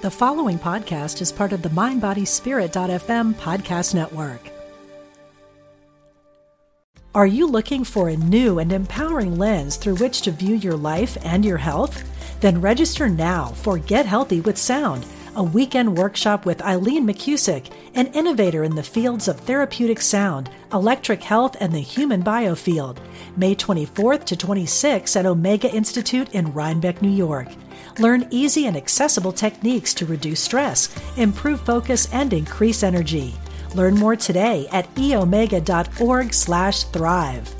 The following podcast is part of the MindBodySpirit.fm podcast network. Are you looking for a new and empowering lens through which to view your life and your health? Then register now for Get Healthy with Sound, a weekend workshop with Eileen McCusick, an innovator in the fields of therapeutic sound, electric health, and the human biofield, May 24th to 26th at Omega Institute in Rhinebeck, New York. Learn easy and accessible techniques to reduce stress, improve focus, and increase energy. Learn more today at eomega.org/thrive.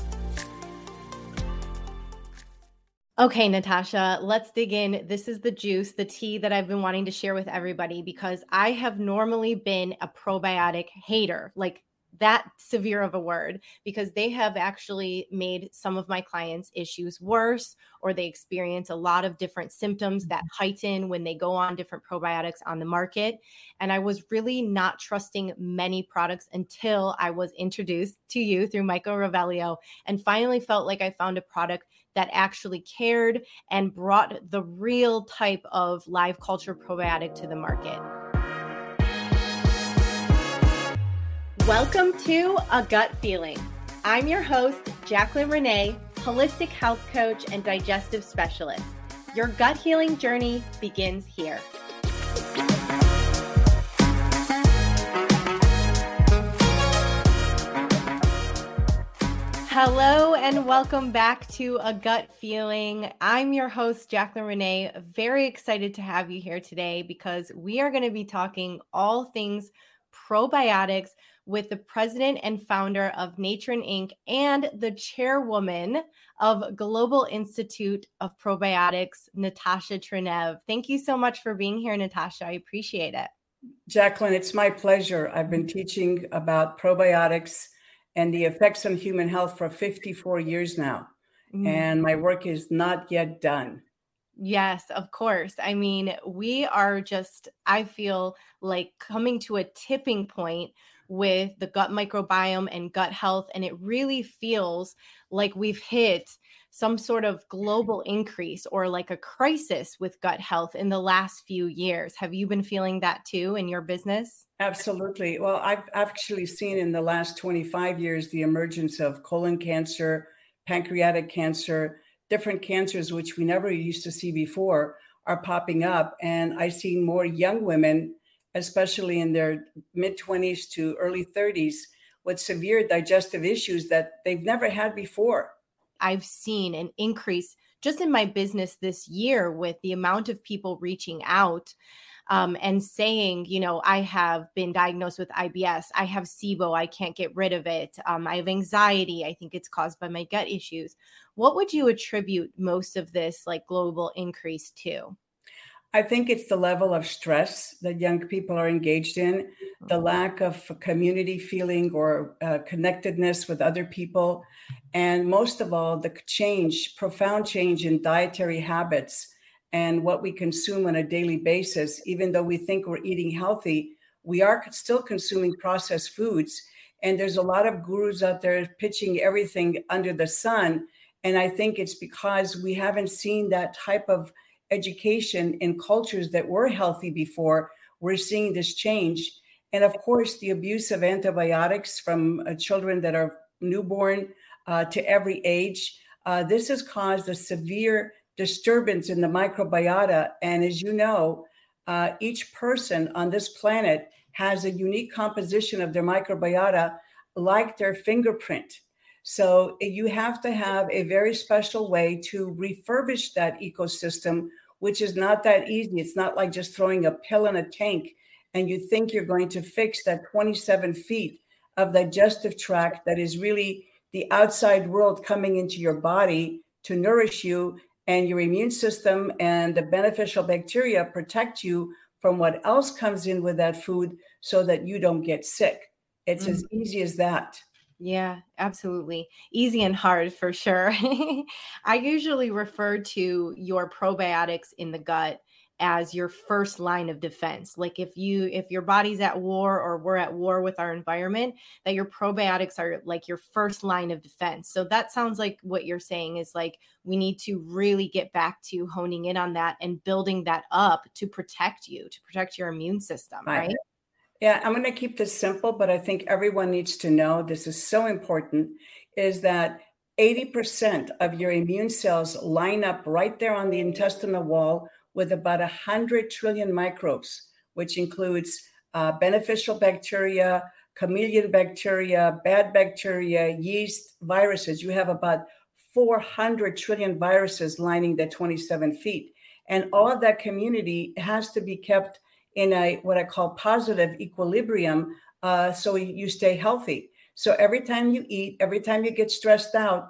Okay, Natasha, let's dig in. This is the juice, the tea that I've been wanting to share with everybody, because I have normally been a probiotic hater, like that severe of a word, because they have actually made some of my clients' issues worse, or they experience a lot of different symptoms that heighten when they go on different probiotics on the market. And I was really not trusting many products until I was introduced to you through Michael Revelio, and finally felt like I found a product that actually cared and brought the real type of live culture probiotic to the market. Welcome to A Gut Feeling. I'm your host, Jaclyn Renee, holistic health coach and digestive specialist. Your gut healing journey begins here. Hello and welcome back to A Gut Feeling. I'm your host, Jaclyn Renee. Very excited to have you here today because we are going to be talking all things probiotics with the president and founder of Natren Inc. and the chairwoman of Global Institute of Probiotics, Natasha Trenev. Thank you so much for being here, Natasha. I appreciate it. Jaclyn, it's my pleasure. I've been teaching about probiotics and the effects on human health for 54 years now, and my work is not yet done. Yes, of course. I mean, we are just, I feel like coming to a tipping point with the gut microbiome and gut health. And it really feels like we've hit some sort of global increase or like a crisis with gut health in the last few years. Have you been feeling that too in your business? Absolutely. Well, I've actually seen in the last 25 years, the emergence of colon cancer, pancreatic cancer, different cancers, which we never used to see before, are popping up. And I see more young women, especially in their mid-20s to early 30s, with severe digestive issues that they've never had before. I've seen an increase just in my business this year with the amount of people reaching out and saying, you know, I have been diagnosed with IBS. I have SIBO. I can't get rid of it. I have anxiety. I think it's caused by my gut issues. What would you attribute most of this like global increase to? I think it's the level of stress that young people are engaged in, the lack of community feeling or connectedness with other people, and most of all, the change, profound change in dietary habits and what we consume on a daily basis. Even though we think we're eating healthy, we are still consuming processed foods. And there's a lot of gurus out there pitching everything under the sun. And I think it's because we haven't seen that type of education in cultures that were healthy before. We're seeing this change. And of course, the abuse of antibiotics from children that are newborn to every age. This has caused a severe disturbance in the microbiota. And as you know, each person on this planet has a unique composition of their microbiota, like their fingerprint. So you have to have a very special way to refurbish that ecosystem, which is not that easy. It's not like just throwing a pill in a tank and you think you're going to fix that 27 feet of digestive tract that is really the outside world coming into your body to nourish you, and your immune system and the beneficial bacteria protect you from what else comes in with that food so that you don't get sick. It's as easy as that. Yeah, absolutely. Easy and hard for sure. I usually refer to your probiotics in the gut as your first line of defense. Like if your body's at war, or we're at war with our environment, that your probiotics are like your first line of defense. So that sounds like what you're saying is like, we need to really get back to honing in on that and building that up to protect you, to protect your immune system, right? Yeah, I'm going to keep this simple, but I think everyone needs to know, this is so important, is that 80% of your immune cells line up right there on the intestinal wall with about 100 trillion microbes, which includes beneficial bacteria, chameleon bacteria, bad bacteria, yeast, viruses. You have about 400 trillion viruses lining the 27 feet. And all of that community has to be kept in a what I call positive equilibrium, so you stay healthy. So every time you eat, every time you get stressed out,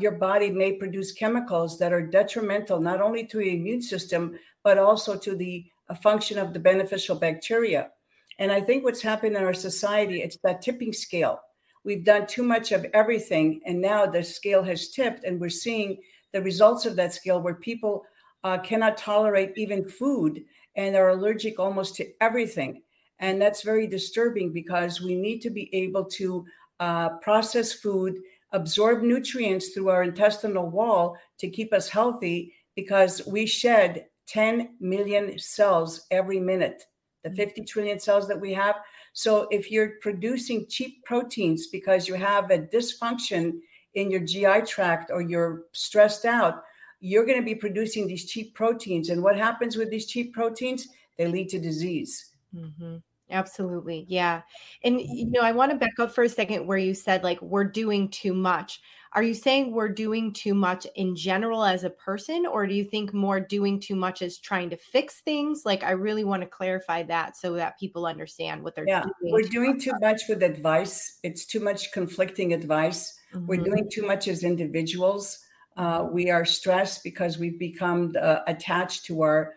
your body may produce chemicals that are detrimental, not only to your immune system, but also to the function of the beneficial bacteria. And I think what's happened in our society, it's that tipping scale. We've done too much of everything, and now the scale has tipped, and we're seeing the results of that scale where people cannot tolerate even food and are allergic almost to everything. And that's very disturbing, because we need to be able to process food, absorb nutrients through our intestinal wall to keep us healthy, because we shed 10 million cells every minute, the 50 trillion cells that we have. So if you're producing cheap proteins because you have a dysfunction in your GI tract or you're stressed out, you're going to be producing these cheap proteins. And what happens with these cheap proteins? They lead to disease. Mm-hmm. Absolutely. Yeah. And, you know, I want to back up for a second where you said, like, we're doing too much. Are you saying we're doing too much in general as a person, or do you think more doing too much is trying to fix things? Like, I really want to clarify that so that people understand what they're doing. We're doing too much with advice. It's too much conflicting advice. Mm-hmm. We're doing too much as individuals. We are stressed because we've become attached to our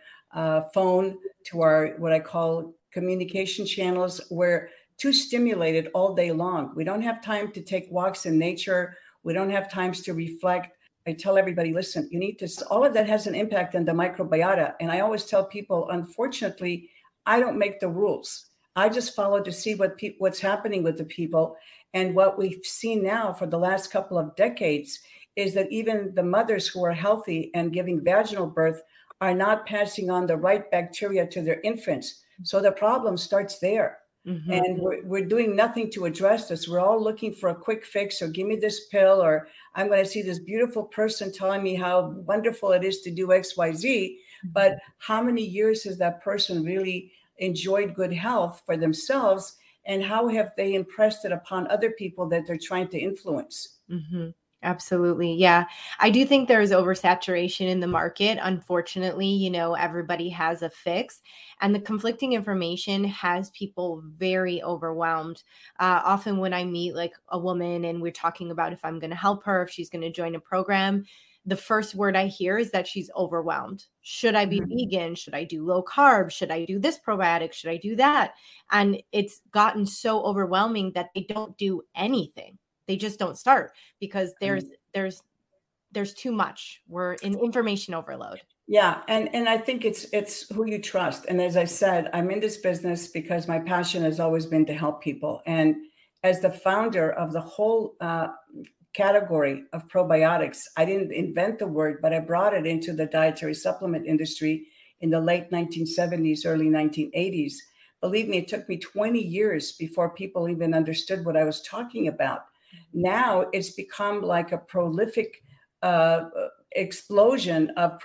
phone, to our what I call communication channels. We're too stimulated all day long. We don't have time to take walks in nature. We don't have times to reflect. I tell everybody, listen, you need to, all of that has an impact on the microbiota. And I always tell people, unfortunately, I don't make the rules. I just follow to see what what's happening with the people. And what we've seen now for the last couple of decades is that even the mothers who are healthy and giving vaginal birth are not passing on the right bacteria to their infants. So the problem starts there. Mm-hmm. And we're doing nothing to address this. We're all looking for a quick fix, or give me this pill, or I'm going to see this beautiful person telling me how wonderful it is to do X, Y, Z. But how many years has that person really enjoyed good health for themselves? And how have they impressed it upon other people that they're trying to influence? Mm-hmm. Absolutely. Yeah. I do think there is oversaturation in the market. Unfortunately, you know, everybody has a fix, and the conflicting information has people very overwhelmed. Often when I meet like a woman and we're talking about if I'm going to help her, if she's going to join a program, the first word I hear is that she's overwhelmed. Should I be vegan? Should I do low carb? Should I do this probiotic? Should I do that? And it's gotten so overwhelming that they don't do anything. They just don't start because there's too much. We're in information overload. Yeah. And I think it's who you trust. And as I said, I'm in this business because my passion has always been to help people. And as the founder of the whole category of probiotics, I didn't invent the word, but I brought it into the dietary supplement industry in the late 1970s, early 1980s. Believe me, it took me 20 years before people even understood what I was talking about. Now it's become like a prolific explosion of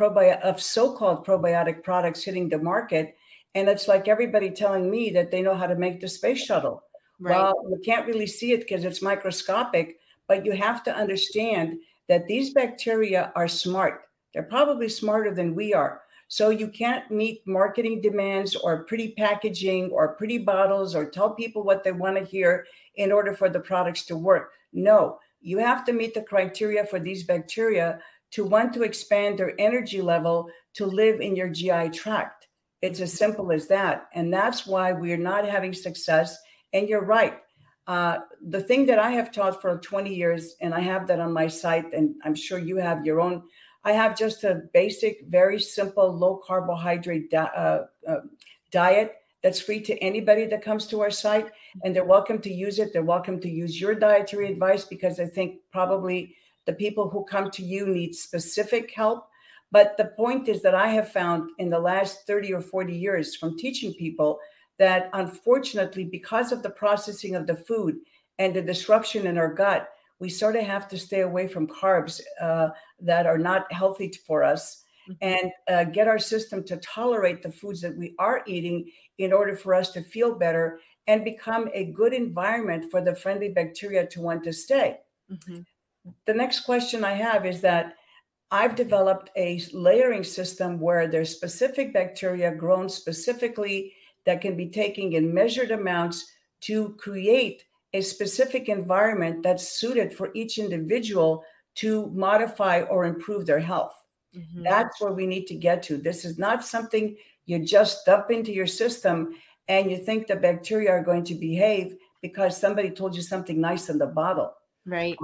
so-called probiotic products hitting the market. And it's like everybody telling me that they know how to make the space shuttle. Right. Well, you can't really see it because it's microscopic, but you have to understand that these bacteria are smart. They're probably smarter than we are. So you can't meet marketing demands or pretty packaging or pretty bottles or tell people what they want to hear in order for the products to work. No, you have to meet the criteria for these bacteria to want to expand their energy level to live in your GI tract. It's as simple as that. And that's why we're not having success. And you're right. The thing that I have taught for 20 years, and I have that on my site, and I'm sure you have your own I have just a basic, very simple, low carbohydrate diet that's free to anybody that comes to our site, and they're welcome to use it. They're welcome to use your dietary advice, because I think probably the people who come to you need specific help. But the point is that I have found in the last 30 or 40 years from teaching people that, unfortunately, because of the processing of the food and the disruption in our gut, we sort of have to stay away from carbs that are not healthy for us, and get our system to tolerate the foods that we are eating in order for us to feel better and become a good environment for the friendly bacteria to want to stay. Mm-hmm. The next question I have is that I've developed a layering system where there's specific bacteria grown specifically that can be taken in measured amounts to create a specific environment that's suited for each individual to modify or improve their health. Mm-hmm. That's where we need to get to. This is not something you just dump into your system and you think the bacteria are going to behave because somebody told you something nice in the bottle. Right.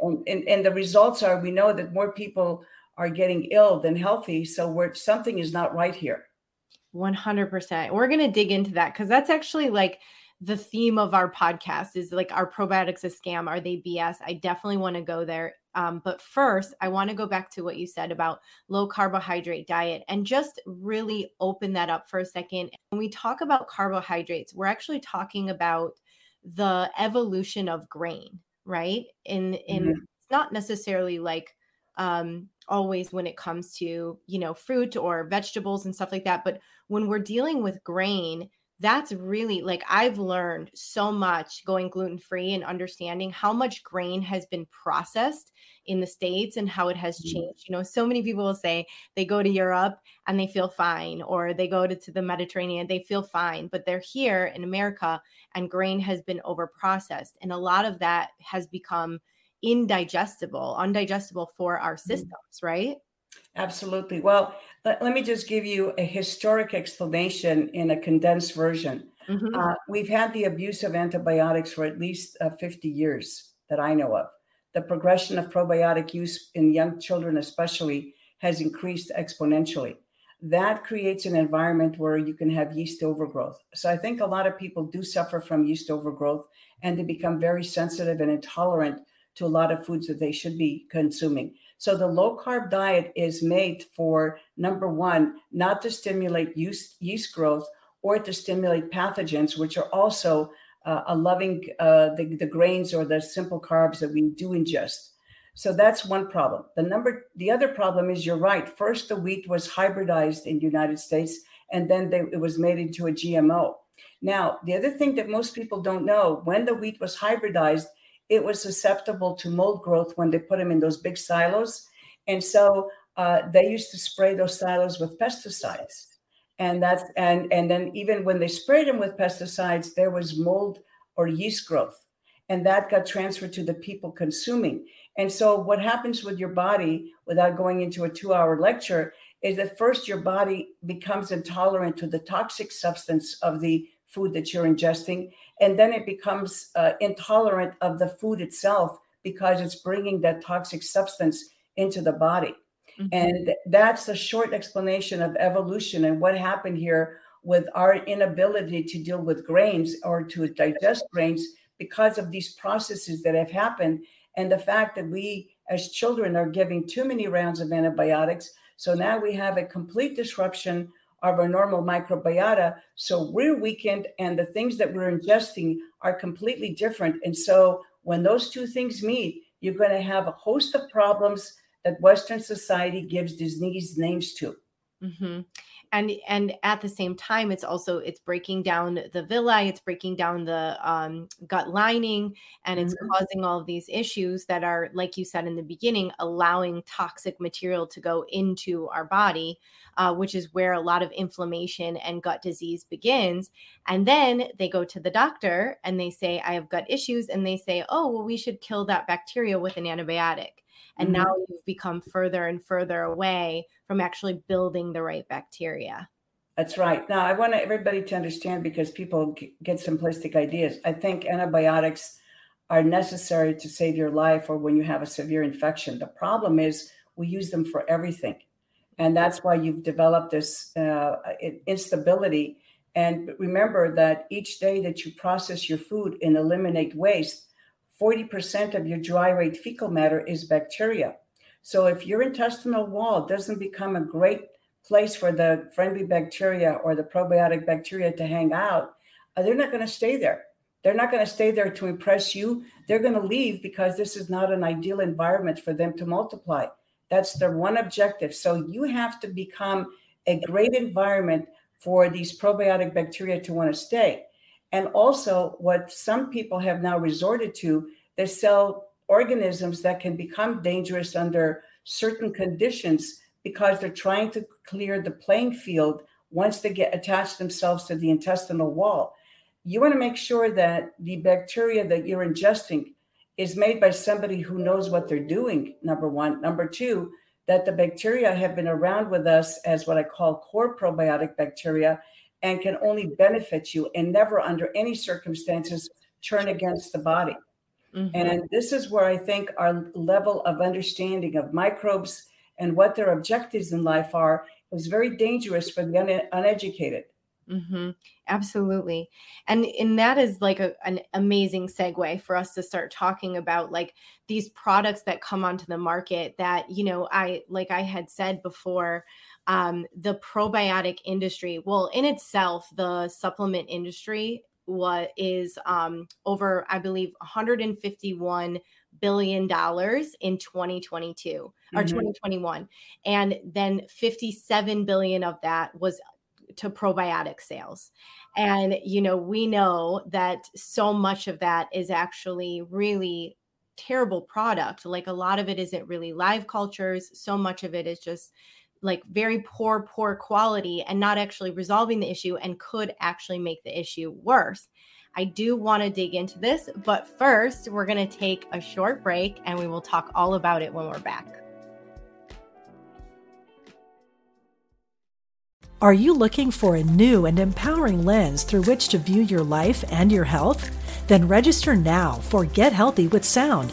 And the results are, we know that more people are getting ill than healthy. So something is not right here. 100%. We're going to dig into that, because that's actually like the theme of our podcast is like, are probiotics a scam? Are they BS? I definitely want to go there. But first, I want to go back to what you said about low carbohydrate diet and just really open that up for a second. When we talk about carbohydrates, we're actually talking about the evolution of grain, right? Mm-hmm. It's not necessarily like always when it comes to, fruit or vegetables and stuff like that. But when we're dealing with grain, that's really like, I've learned so much going gluten-free and understanding how much grain has been processed in the States and how it has changed. So many people will say they go to Europe and they feel fine, or they go to the Mediterranean, they feel fine, but they're here in America and grain has been overprocessed. And a lot of that has become undigestible for our systems, right? Absolutely. Well, let me just give you a historic explanation in a condensed version. Mm-hmm. We've had the abuse of antibiotics for at least 50 years that I know of. The progression of probiotic use in young children especially has increased exponentially. That creates an environment where you can have yeast overgrowth. So I think a lot of people do suffer from yeast overgrowth, and they become very sensitive and intolerant to a lot of foods that they should be consuming. So the low-carb diet is made for, number one, not to stimulate yeast growth or to stimulate pathogens, which are also the grains or the simple carbs that we do ingest. So that's one problem. The other problem is, you're right. First, the wheat was hybridized in the United States, and then it was made into a GMO. Now, the other thing that most people don't know, when the wheat was hybridized, it was susceptible to mold growth when they put them in those big silos. And so they used to spray those silos with pesticides. And then even when they sprayed them with pesticides, there was mold or yeast growth. And that got transferred to the people consuming. And so what happens with your body, without going into a 2-hour lecture, is that first your body becomes intolerant to the toxic substance of the food that you're ingesting, and then it becomes intolerant of the food itself because it's bringing that toxic substance into the body. Mm-hmm. And that's a short explanation of evolution and what happened here with our inability to deal with grains or to digest grains because of these processes that have happened, and the fact that we as children are giving too many rounds of antibiotics. So now we have a complete disruption of our normal microbiota. So we're weakened, and the things that we're ingesting are completely different. And so when those two things meet, you're going to have a host of problems that Western society gives disease names to. Mm-hmm. And at the same time, it's breaking down the villi, it's breaking down the gut lining, and it's causing all of these issues that are, like you said in the beginning, allowing toxic material to go into our body, which is where a lot of inflammation and gut disease begins. And then they go to the doctor and they say, I have gut issues. And they say, oh, well, we should kill that bacteria with an antibiotic. And now you've become further and further away from actually building the right bacteria. That's right. Now, I want everybody to understand, because people get simplistic ideas. I think antibiotics are necessary to save your life or when you have a severe infection. The problem is We use them for everything. And that's why you've developed this instability. And remember that each day that you process your food and eliminate waste, 40% of your dry rate fecal matter is bacteria. So if your intestinal wall doesn't become a great place for the friendly bacteria or the probiotic bacteria to hang out, they're not going to stay there. They're not going to stay there to impress you. They're going to leave because this is not an ideal environment for them to multiply. That's their one objective. So you have to become a great environment for these probiotic bacteria to want to stay. And also what some people have now resorted to, they sell organisms that can become dangerous under certain conditions because they're trying to clear the playing field once they get attached themselves to the intestinal wall. You want to make sure that the bacteria that you're ingesting is made by somebody who knows what they're doing, number one. Number two, that the bacteria have been around with us as what I call core probiotic bacteria and can only benefit you and never under any circumstances turn against the body. Mm-hmm. And this is where I think our level of understanding of microbes and what their objectives in life are is very dangerous for the uneducated. Mm-hmm. Absolutely. And that is like an amazing segue for us to start talking about like these products that come onto the market that, you know, I had said before, the probiotic industry, well, in itself, the supplement industry is over, I believe, $151 billion in 2022 or 2021. And then 57 billion of that was to probiotic sales. And, you know, we know that so much of that is actually really terrible product. Like a lot of it isn't really live cultures. So much of it is just like very poor quality and not actually resolving the issue and could actually make the issue worse. I do want to dig into this, but first we're going to take a short break and we will talk all about it when we're back. Are you looking for a new and empowering lens through which to view your life and your health? Then register now for Get Healthy with Sound,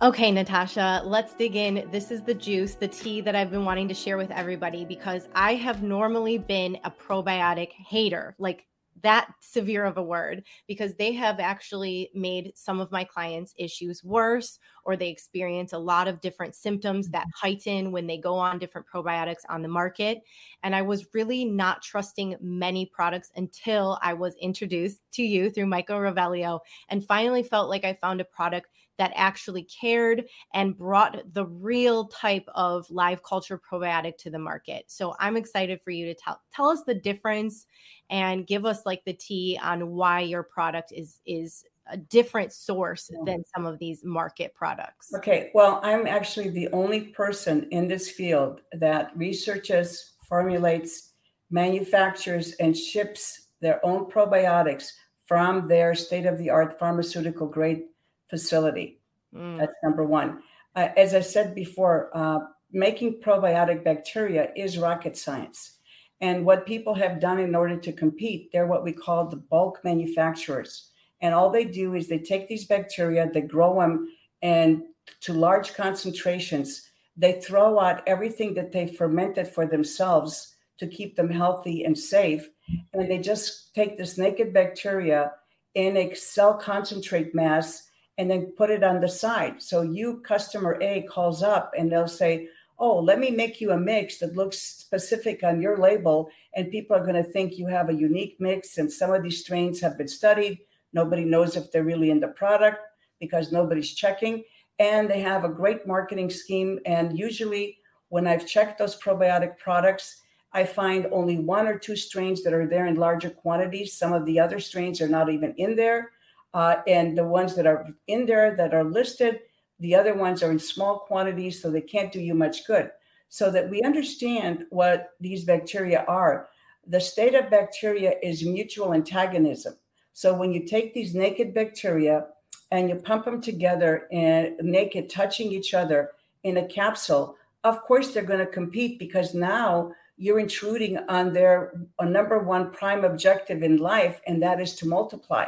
Okay, Natasha, let's dig in. This is the juice, the tea that I've been wanting to share with everybody because I have normally been a probiotic hater, like that severe of a word, because they have actually made some of my clients' issues worse, or they experience a lot of different symptoms that heighten when they go on different probiotics on the market. And I was really not trusting many products until I was introduced to you through Michael Revelio and finally felt like I found a product that actually cared and brought the real type of live culture probiotic to the market. So I'm excited for you to tell us the difference and give us like the tea on why your product is a different source than some of these market products. Okay, well, I'm actually the only person in this field that researches, formulates, manufactures, and ships their own probiotics from their state-of-the-art pharmaceutical grade facility. That's number one. As I said before, making probiotic bacteria is rocket science. And what people have done in order to compete, they're what we call the bulk manufacturers. And all they do is they take these bacteria, they grow them and to large concentrations, they throw out everything that they fermented for themselves to keep them healthy and safe. And they just take this naked bacteria in a cell concentrate mass and then put it on the side. So you, customer A, calls up and they'll say, oh, let me make you a mix that looks specific on your label. And people are going to think you have a unique mix. And some of these strains have been studied. Nobody knows if they're really in the product because nobody's checking. And they have a great marketing scheme. And usually when I've checked those probiotic products, I find only one or two strains that are there in larger quantities. Some of the other strains are not even in there. And the ones that are in there that are listed, the other ones are in small quantities, so they can't do you much good. so that we understand what these bacteria are. The state of bacteria is mutual antagonism. So when you take these naked bacteria and you pump them together and naked, touching each other in a capsule, of course they're going to compete, because now you're intruding on their number one prime objective in life, and that is to multiply.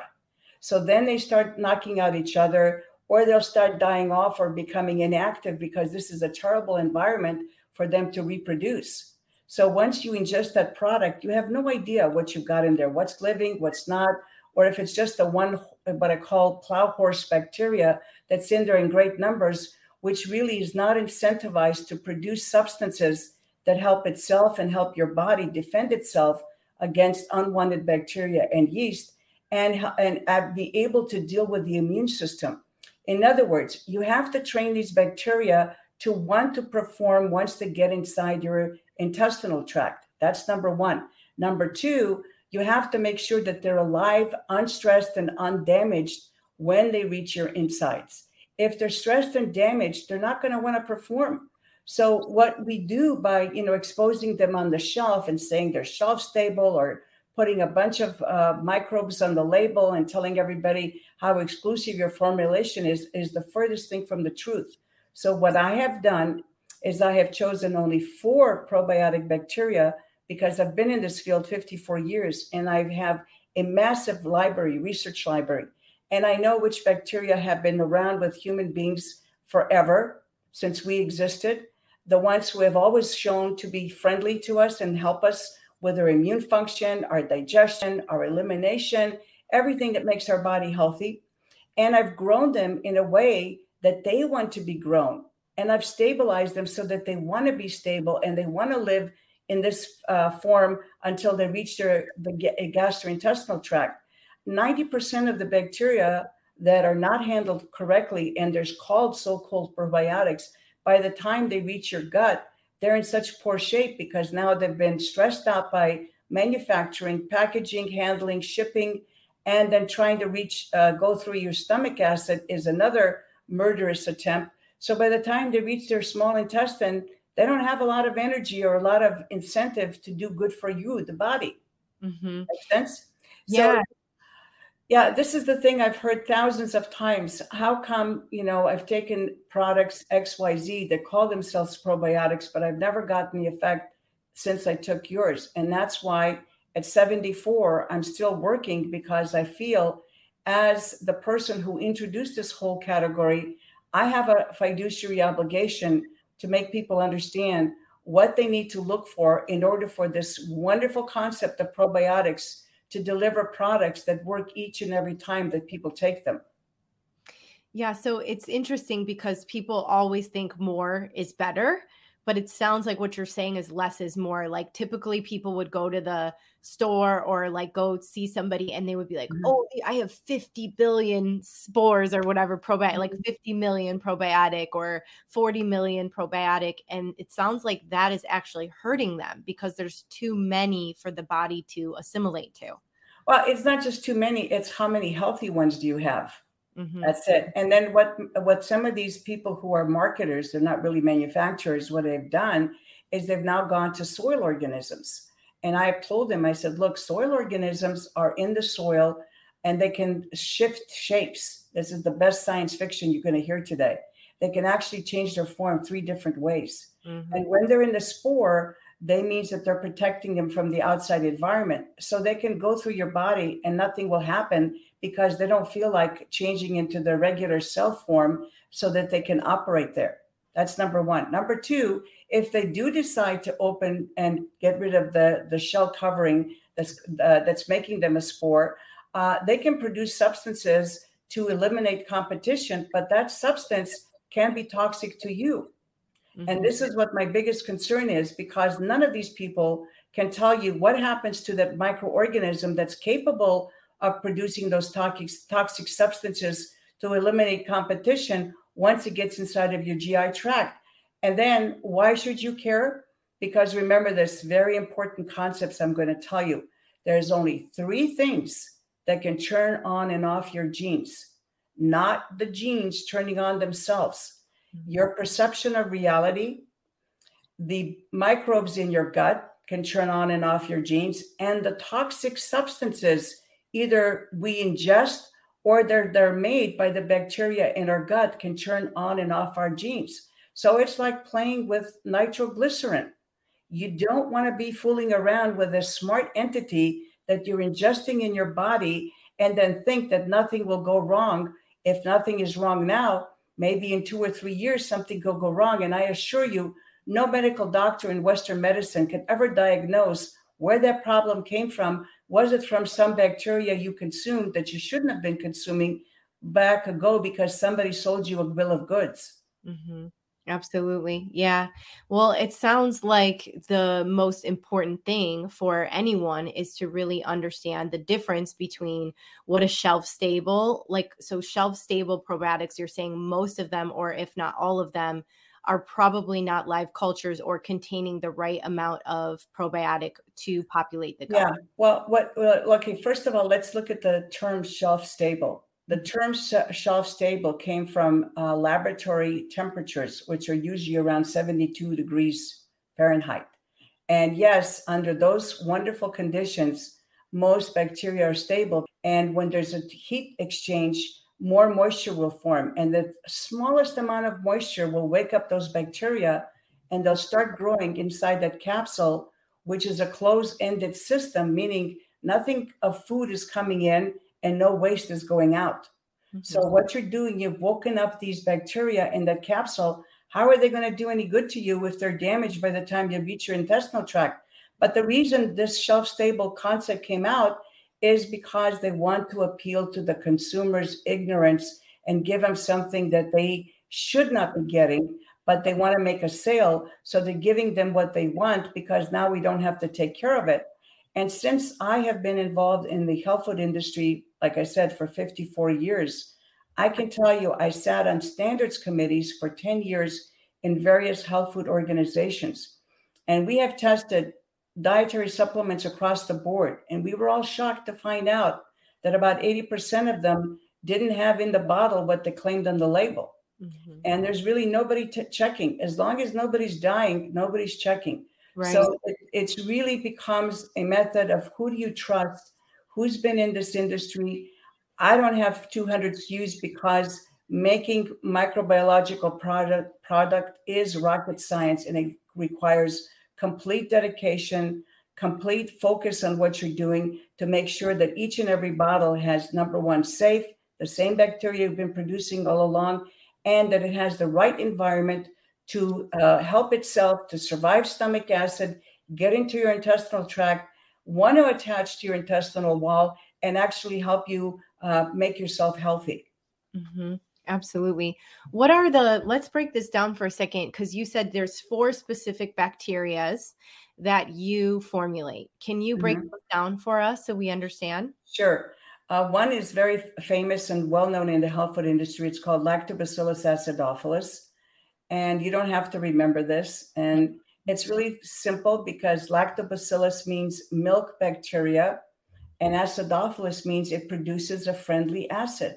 So then they start knocking out each other, or they'll start dying off or becoming inactive, because this is a terrible environment for them to reproduce. So once you ingest that product, you have no idea what you've got in there, what's living, what's not, or if it's just the one, what I call plow horse bacteria that's in there in great numbers, which really is not incentivized to produce substances that help itself and help your body defend itself against unwanted bacteria and yeast, and be able to deal with the immune system. In other words, you have to train these bacteria to want to perform once they get inside your intestinal tract. That's number one. Number two, you have to make sure that they're alive, unstressed, and undamaged when they reach your insides. If they're stressed and damaged, they're not going to want to perform. So what we do by, exposing them on the shelf and saying they're shelf stable, or putting a bunch of microbes on the label and telling everybody how exclusive your formulation is the furthest thing from the truth. So what I have done is I have chosen only 4 probiotic bacteria, because I've been in this field 54 years and I have a massive library, research library. And I know which bacteria have been around with human beings forever, since we existed, the ones who have always shown to be friendly to us and help us with our immune function, our digestion, our elimination, everything that makes our body healthy. And I've grown them in a way that they want to be grown. And I've stabilized them so that they want to be stable and they want to live in this form until they reach the gastrointestinal tract. 90% of the bacteria that are not handled correctly, and there's so-called probiotics, by the time they reach your gut, they're in such poor shape, because now they've been stressed out by manufacturing, packaging, handling, shipping, and then trying to reach, go through your stomach acid is another murderous attempt. So by the time they reach their small intestine, they don't have a lot of energy or a lot of incentive to do good for you, the body. Mm-hmm. Make sense? Yeah. So, yeah, this is the thing I've heard thousands of times. How come, I've taken products XYZ that call themselves probiotics, but I've never gotten the effect since I took yours. And that's why at 74, I'm still working, because I feel as the person who introduced this whole category, I have a fiduciary obligation to make people understand what they need to look for in order for this wonderful concept of probiotics to deliver products that work each and every time that people take them. Yeah, so it's interesting, because people always think more is better, but it sounds like what you're saying is less is more. Like typically people would go to the store or like go see somebody and they would be like, mm-hmm. Oh, I have 50 billion spores or whatever, probiotic, like 50 million probiotic or 40 million probiotic. And it sounds like that is actually hurting them, because there's too many for the body to assimilate to. Well, it's not just too many. It's how many healthy ones do you have? Mm-hmm. That's it. And then what some of these people who are marketers, they're not really manufacturers, what they've done is they've now gone to soil organisms. And I've told them, I said, look, soil organisms are in the soil and they can shift shapes. This is the best science fiction you're going to hear today. They can actually change their form 3 different ways. Mm-hmm. And when they're in the spore, they means that they're protecting them from the outside environment. So they can go through your body and nothing will happen, because they don't feel like changing into their regular cell form so that they can operate there. That's number one. Number two, if they do decide to open and get rid of the shell covering that's making them a spore, they can produce substances to eliminate competition, but that substance can be toxic to you. Mm-hmm. And this is what my biggest concern is, because none of these people can tell you what happens to that microorganism that's capable of producing those toxic substances to eliminate competition once it gets inside of your GI tract. And then why should you care? Because remember this very important concepts I'm going to tell you. There's only 3 things that can turn on and off your genes, not the genes turning on themselves. Your perception of reality, the microbes in your gut can turn on and off your genes, and the toxic substances either we ingest or they're made by the bacteria in our gut can turn on and off our genes. So it's like playing with nitroglycerin. You don't want to be fooling around with a smart entity that you're ingesting in your body and then think that nothing will go wrong. If nothing is wrong now, maybe in 2 or 3 years, something could go wrong. And I assure you, no medical doctor in Western medicine can ever diagnose where that problem came from. Was it from some bacteria you consumed that you shouldn't have been consuming back ago because somebody sold you a bill of goods? Mm-hmm. Absolutely. Yeah. Well, it sounds like the most important thing for anyone is to really understand the difference between what is shelf stable, so shelf stable probiotics, you're saying most of them, or if not all of them, are probably not live cultures or containing the right amount of probiotic to populate the gut. Yeah. Well, okay, first of all, let's look at the term shelf stable. The term shelf stable came from laboratory temperatures, which are usually around 72 degrees Fahrenheit. And yes, under those wonderful conditions, most bacteria are stable. And when there's a heat exchange, more moisture will form. And the smallest amount of moisture will wake up those bacteria, and they'll start growing inside that capsule, which is a closed-ended system, meaning nothing of food is coming in and no waste is going out. Mm-hmm. So what you're doing, you've woken up these bacteria in that capsule. How are they going to do any good to you if they're damaged by the time you reach your intestinal tract? But the reason this shelf-stable concept came out is because they want to appeal to the consumer's ignorance and give them something that they should not be getting, but they want to make a sale. So they're giving them what they want because now we don't have to take care of it. And since I have been involved in the health food industry, like I said, for 54 years, I can tell you I sat on standards committees for 10 years in various health food organizations. And we have tested dietary supplements across the board. And we were all shocked to find out that about 80% of them didn't have in the bottle what they claimed on the label. Mm-hmm. And there's really nobody checking. As long as nobody's dying, nobody's checking. Right. So it's really becomes a method of who do you trust, who's been in this industry. I don't have 200 SKUs because making microbiological product is rocket science, and it requires complete dedication, complete focus on what you're doing to make sure that each and every bottle has, number one, safe, the same bacteria you've been producing all along, and that it has the right environment to help itself to survive stomach acid, get into your intestinal tract, want to attach to your intestinal wall, and actually help you make yourself healthy. Mm-hmm. Absolutely. Let's break this down for a second, because you said there's 4 specific bacteria that you formulate. Can you break mm-hmm. those down for us so we understand? Sure. One is very famous and well-known in the health food industry. It's called Lactobacillus acidophilus. And you don't have to remember this. And it's really simple because lactobacillus means milk bacteria and acidophilus means it produces a friendly acid.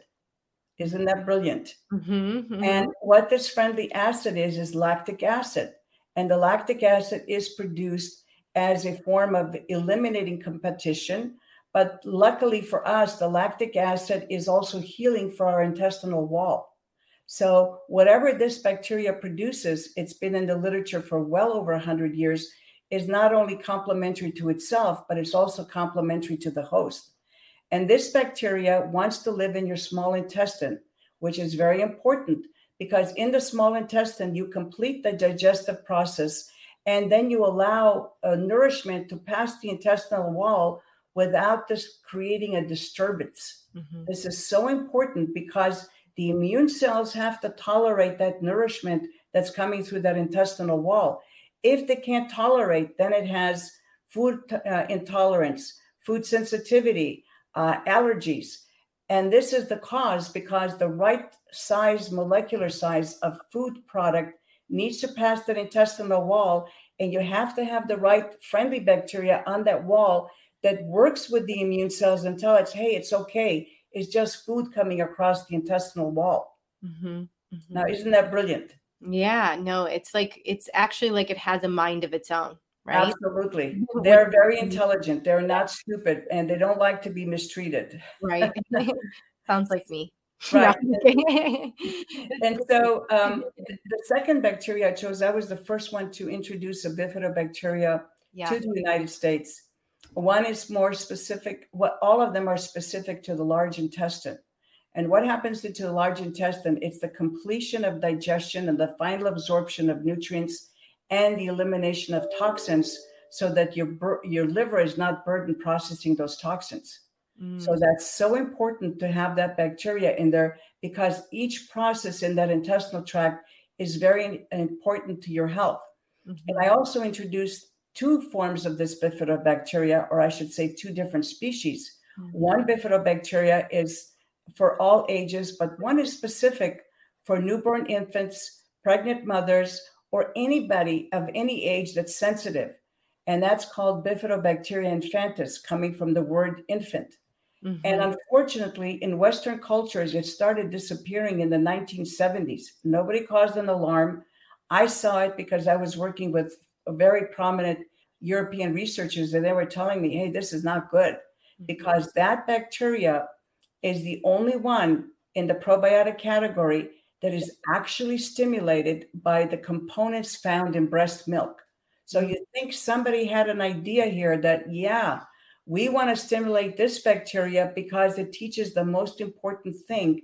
Isn't that brilliant? Mm-hmm, mm-hmm. And what this friendly acid is lactic acid. And the lactic acid is produced as a form of eliminating competition. But luckily for us, the lactic acid is also healing for our intestinal wall. So whatever this bacteria produces, it's been in the literature for well over 100 years, is not only complementary to itself, but it's also complementary to the host. And this bacteria wants to live in your small intestine, which is very important because in the small intestine, you complete the digestive process and then you allow nourishment to pass the intestinal wall without this creating a disturbance. Mm-hmm. This is so important because the immune cells have to tolerate that nourishment that's coming through that intestinal wall. If they can't tolerate, then it has food intolerance, food sensitivity, allergies. And this is the cause because the right size, molecular size of food product needs to pass that intestinal wall. And you have to have the right friendly bacteria on that wall that works with the immune cells and tell us, hey, it's okay. It's just food coming across the intestinal wall. Mm-hmm, mm-hmm. Now, isn't that brilliant? Yeah, no, it's like, it's actually like it has a mind of its own, right? Absolutely. They're very intelligent. They're not stupid and they don't like to be mistreated. Right. Sounds like me. Right. And so the second bacteria I chose, I was the first one to introduce a bifidobacteria to the United States. One is more specific. All of them are specific to the large intestine. And what happens to the large intestine? It's the completion of digestion and the final absorption of nutrients and the elimination of toxins so that your liver is not burdened processing those toxins. So that's so important to have that bacteria in there because each process in that intestinal tract is very important to your health. Mm-hmm. And I also introduced two forms of this bifidobacteria, or I should say two different species. Mm-hmm. One bifidobacteria is for all ages, but one is specific for newborn infants, pregnant mothers, or anybody of any age that's sensitive. And that's called bifidobacteria infantis, coming from the word infant. Mm-hmm. And unfortunately, in Western cultures, it started disappearing in the 1970s. Nobody caused an alarm. I saw it because I was working with very prominent European researchers, and they were telling me, hey, this is not good, because that bacteria is the only one in the probiotic category that is actually stimulated by the components found in breast milk. So you think somebody had an idea here that, yeah, we want to stimulate this bacteria because it teaches the most important thing,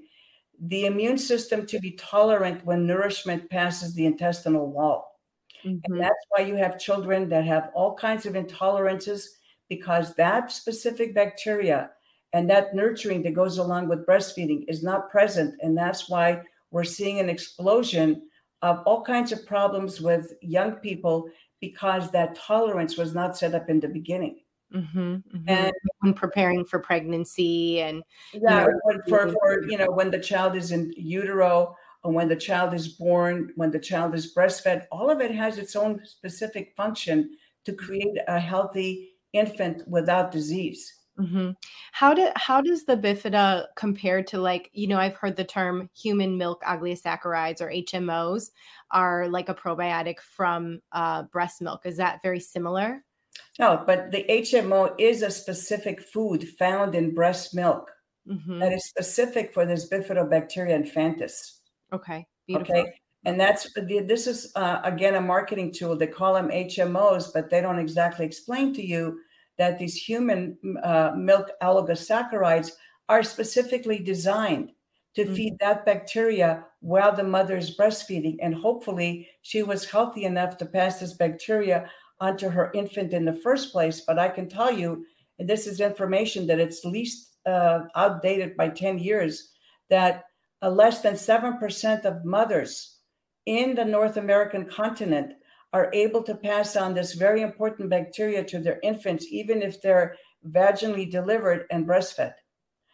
the immune system to be tolerant when nourishment passes the intestinal wall. Mm-hmm. And that's why you have children that have all kinds of intolerances, because that specific bacteria and that nurturing that goes along with breastfeeding is not present. And that's why we're seeing an explosion of all kinds of problems with young people, because that tolerance was not set up in the beginning. Mm-hmm, mm-hmm. And when preparing for pregnancy and when the child is in utero and when the child is born, when the child is breastfed, all of it has its own specific function to create a healthy infant without disease. Mm-hmm. How does the bifida compare to, like, you know, I've heard the term human milk oligosaccharides, or HMOs, are like a probiotic from breast milk. Is that very similar? No, but the HMO is a specific food found in breast milk that is specific for this bifidobacteria infantis. Okay. Beautiful. Okay. And this is again, a marketing tool. They call them HMOs, but they don't exactly explain to you that these human milk oligosaccharides are specifically designed to feed that bacteria while the mother is breastfeeding. And hopefully she was healthy enough to pass this bacteria onto her infant in the first place. But I can tell you, and this is information that it's least outdated by 10 years, that less than 7% of mothers in the North American continent are able to pass on this very important bacteria to their infants, even if they're vaginally delivered and breastfed.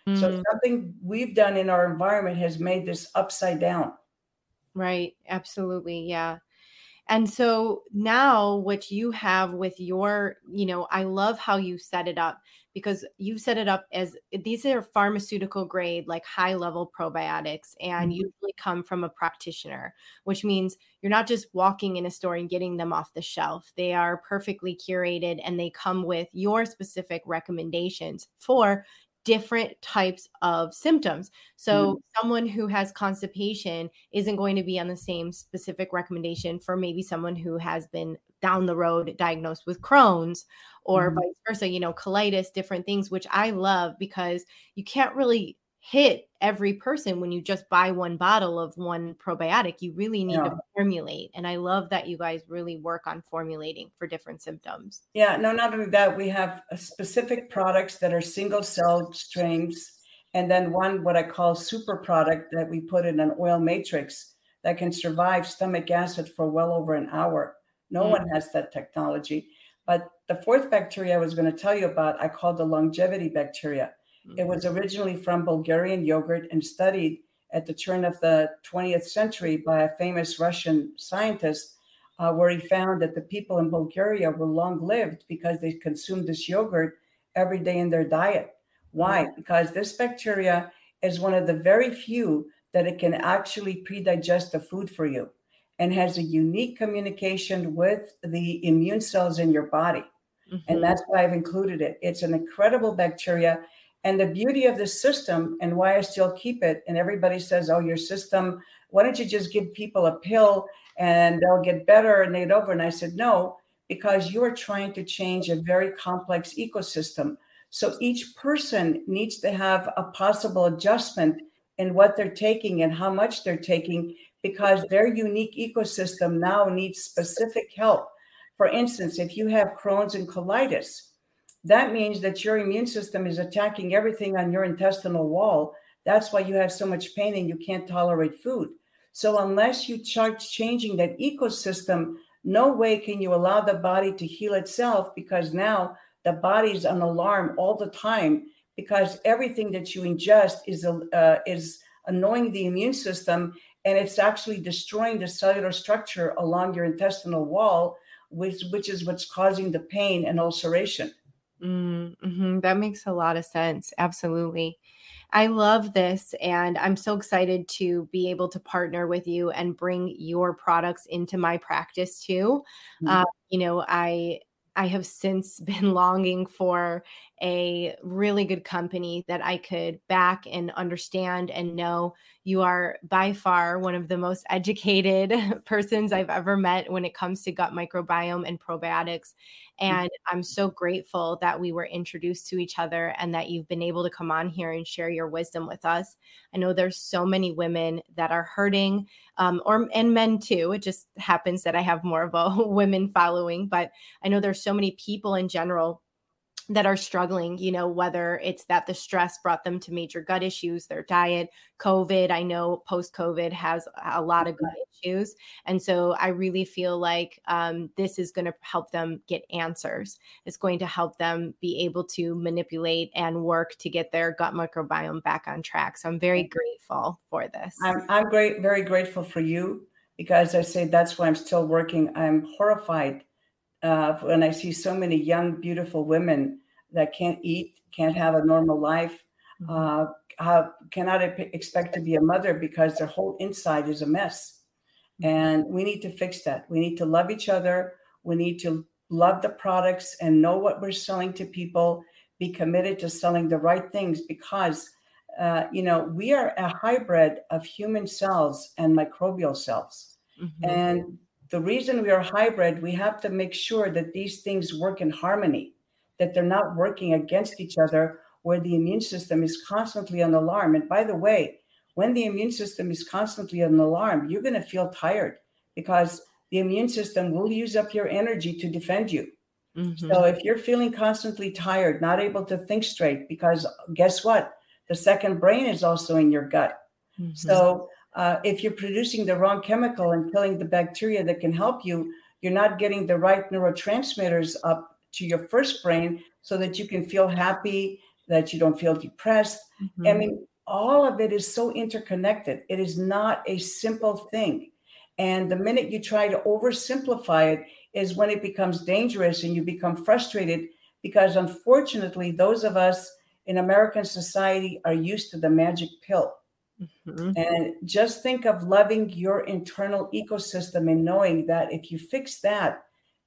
Mm-hmm. So something we've done in our environment has made this upside down. Right. Absolutely. Yeah. And so now what you have with your, you know, I love how you set it up, because you set it up as these are pharmaceutical grade, like high level probiotics, and usually come from a practitioner, which means you're not just walking in a store and getting them off the shelf. They are perfectly curated and they come with your specific recommendations for different types of symptoms. So someone who has constipation isn't going to be on the same specific recommendation for maybe someone who has been down the road diagnosed with Crohn's, or vice versa, you know, colitis, different things, which I love, because you can't really hit every person when you just buy one bottle of one probiotic. You really need to formulate. And I love that you guys really work on formulating for different symptoms. Yeah, no, not only that, we have specific products that are single cell strains. And then one, what I call super product, that we put in an oil matrix that can survive stomach acid for well over an hour. No one has that technology. But the fourth bacteria I was going to tell you about, I call the longevity bacteria. It was originally from Bulgarian yogurt and studied at the turn of the 20th century by a famous Russian scientist, where he found that the people in Bulgaria were long-lived because they consumed this yogurt every day in their diet. Why? Because this bacteria is one of the very few that it can actually pre-digest the food for you. and has a unique communication with the immune cells in your body. Mm-hmm. And that's why I've included it. It's an incredible bacteria. And the beauty of the system and why I still keep it, and everybody says, oh, your system, why don't you just give people a pill and they'll get better and they'd over? And I said, no, because you are trying to change a very complex ecosystem. So each person needs to have a possible adjustment in what they're taking and how much they're taking, because their unique ecosystem now needs specific help. For instance, if you have Crohn's and colitis, that means that your immune system is attacking everything on your intestinal wall. That's why you have so much pain and you can't tolerate food. So unless you start changing that ecosystem, no way can you allow the body to heal itself, because now the body's on alarm all the time because everything that you ingest is annoying the immune system, and it's actually destroying the cellular structure along your intestinal wall, which is what's causing the pain and ulceration. Mm-hmm. That makes a lot of sense. Absolutely. I love this, and I'm so excited to be able to partner with you and bring your products into my practice too. Mm-hmm. I have since been longing for a really good company that I could back and understand and know. You are by far one of the most educated persons I've ever met when it comes to gut microbiome and probiotics. And I'm so grateful that we were introduced to each other and that you've been able to come on here and share your wisdom with us. I know there's so many women that are hurting, and men too. It just happens that I have more of a women following, but I know there's so many people in general that are struggling, whether it's that the stress brought them to major gut issues, their diet, COVID. I know post-COVID has a lot of gut issues. And so I really feel like this is going to help them get answers. It's going to help them be able to manipulate and work to get their gut microbiome back on track. So I'm very grateful for this. I'm very grateful for you, because I say that's why I'm still working. I'm horrified when I see so many young, beautiful women that can't eat, can't have a normal life, cannot expect to be a mother because their whole inside is a mess. And we need to fix that. We need to love each other. We need to love the products and know what we're selling to people, be committed to selling the right things, because, we are a hybrid of human cells and microbial cells. Mm-hmm. And the reason we are hybrid, we have to make sure that these things work in harmony, that they're not working against each other, where the immune system is constantly on alarm. And by the way, when the immune system is constantly on alarm, you're going to feel tired, because the immune system will use up your energy to defend you. Mm-hmm. So if you're feeling constantly tired, not able to think straight, because guess what? The second brain is also in your gut. Mm-hmm. So if you're producing the wrong chemical and killing the bacteria that can help you, you're not getting the right neurotransmitters up to your first brain so that you can feel happy, that you don't feel depressed. Mm-hmm. I mean, all of it is so interconnected. It is not a simple thing. And the minute you try to oversimplify it is when it becomes dangerous and you become frustrated, because unfortunately, those of us in American society are used to the magic pill. Mm-hmm. And just think of loving your internal ecosystem and knowing that if you fix that,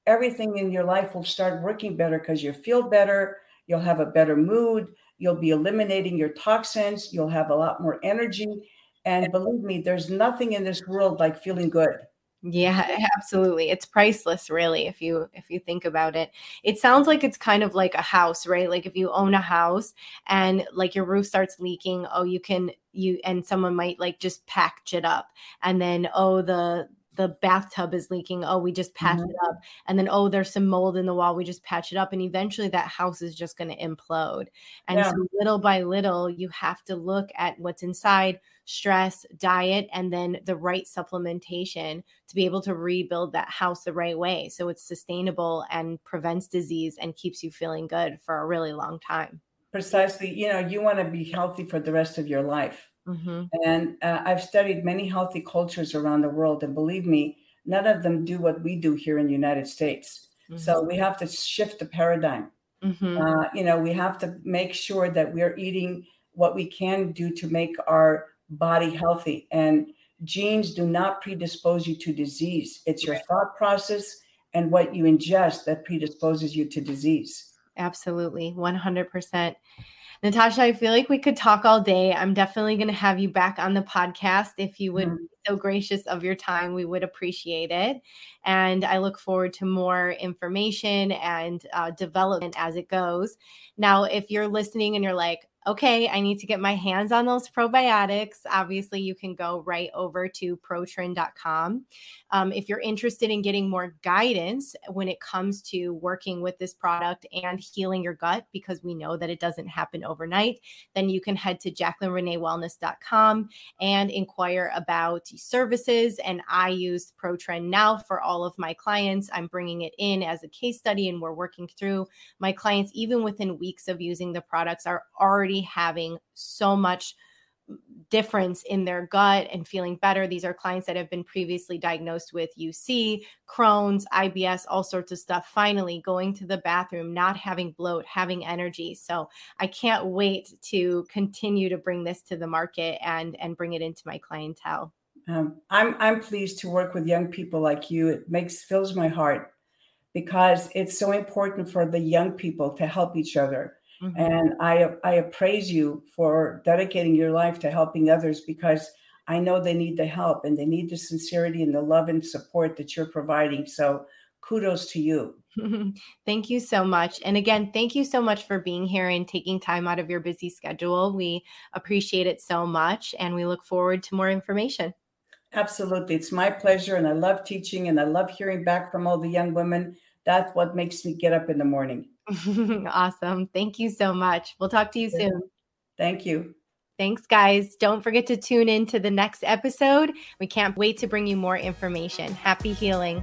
everything in your life will start working better, because you feel better, you'll have a better mood, you'll be eliminating your toxins, you'll have a lot more energy. And believe me, there's nothing in this world like feeling good. Yeah, absolutely. It's priceless, really, if you think about it. It sounds like it's kind of like a house, right? Like if you own a house and like your roof starts leaking, and someone might like just patch it up, and then the bathtub is leaking. Oh, we just patch mm-hmm. it up. And then, there's some mold in the wall. We just patch it up. And eventually that house is just going to implode. And so little by little, you have to look at what's inside, stress, diet, and then the right supplementation to be able to rebuild that house the right way, so it's sustainable and prevents disease and keeps you feeling good for a really long time. Precisely. You want to be healthy for the rest of your life. Mm-hmm. And I've studied many healthy cultures around the world. And believe me, none of them do what we do here in the United States. Mm-hmm. So we have to shift the paradigm. Mm-hmm. We have to make sure that we're eating what we can do to make our body healthy. And Genes do not predispose you to disease. It's your thought process and what you ingest that predisposes you to disease. Absolutely. 100%. Natasha, I feel like we could talk all day. I'm definitely going to have you back on the podcast. If you would be so gracious of your time, we would appreciate it. And I look forward to more information and development as it goes. Now, if you're listening and you're like, okay, I need to get my hands on those probiotics, obviously you can go right over to Protrend.com. If you're interested in getting more guidance when it comes to working with this product and healing your gut, because we know that it doesn't happen overnight, then you can head to jaclynreneewellness.com and inquire about services. And I use Protrend now for all of my clients. I'm bringing it in as a case study and we're working through my clients, even within weeks of using the products, are already having so much difference in their gut and feeling better. These are clients that have been previously diagnosed with UC, Crohn's, IBS, all sorts of stuff. Finally, going to the bathroom, not having bloat, having energy. So I can't wait to continue to bring this to the market and bring it into my clientele. I'm pleased to work with young people like you. It fills my heart because it's so important for the young people to help each other. Mm-hmm. And I appraise you for dedicating your life to helping others, because I know they need the help and they need the sincerity and the love and support that you're providing. So kudos to you. Thank you so much. And again, thank you so much for being here and taking time out of your busy schedule. We appreciate it so much and we look forward to more information. Absolutely. It's my pleasure. And I love teaching and I love hearing back from all the young women. That's what makes me get up in the morning. Awesome. Thank you so much. We'll talk to you soon. Thank you. Thanks, guys. Don't forget to tune in to the next episode. We can't wait to bring you more information. Happy healing.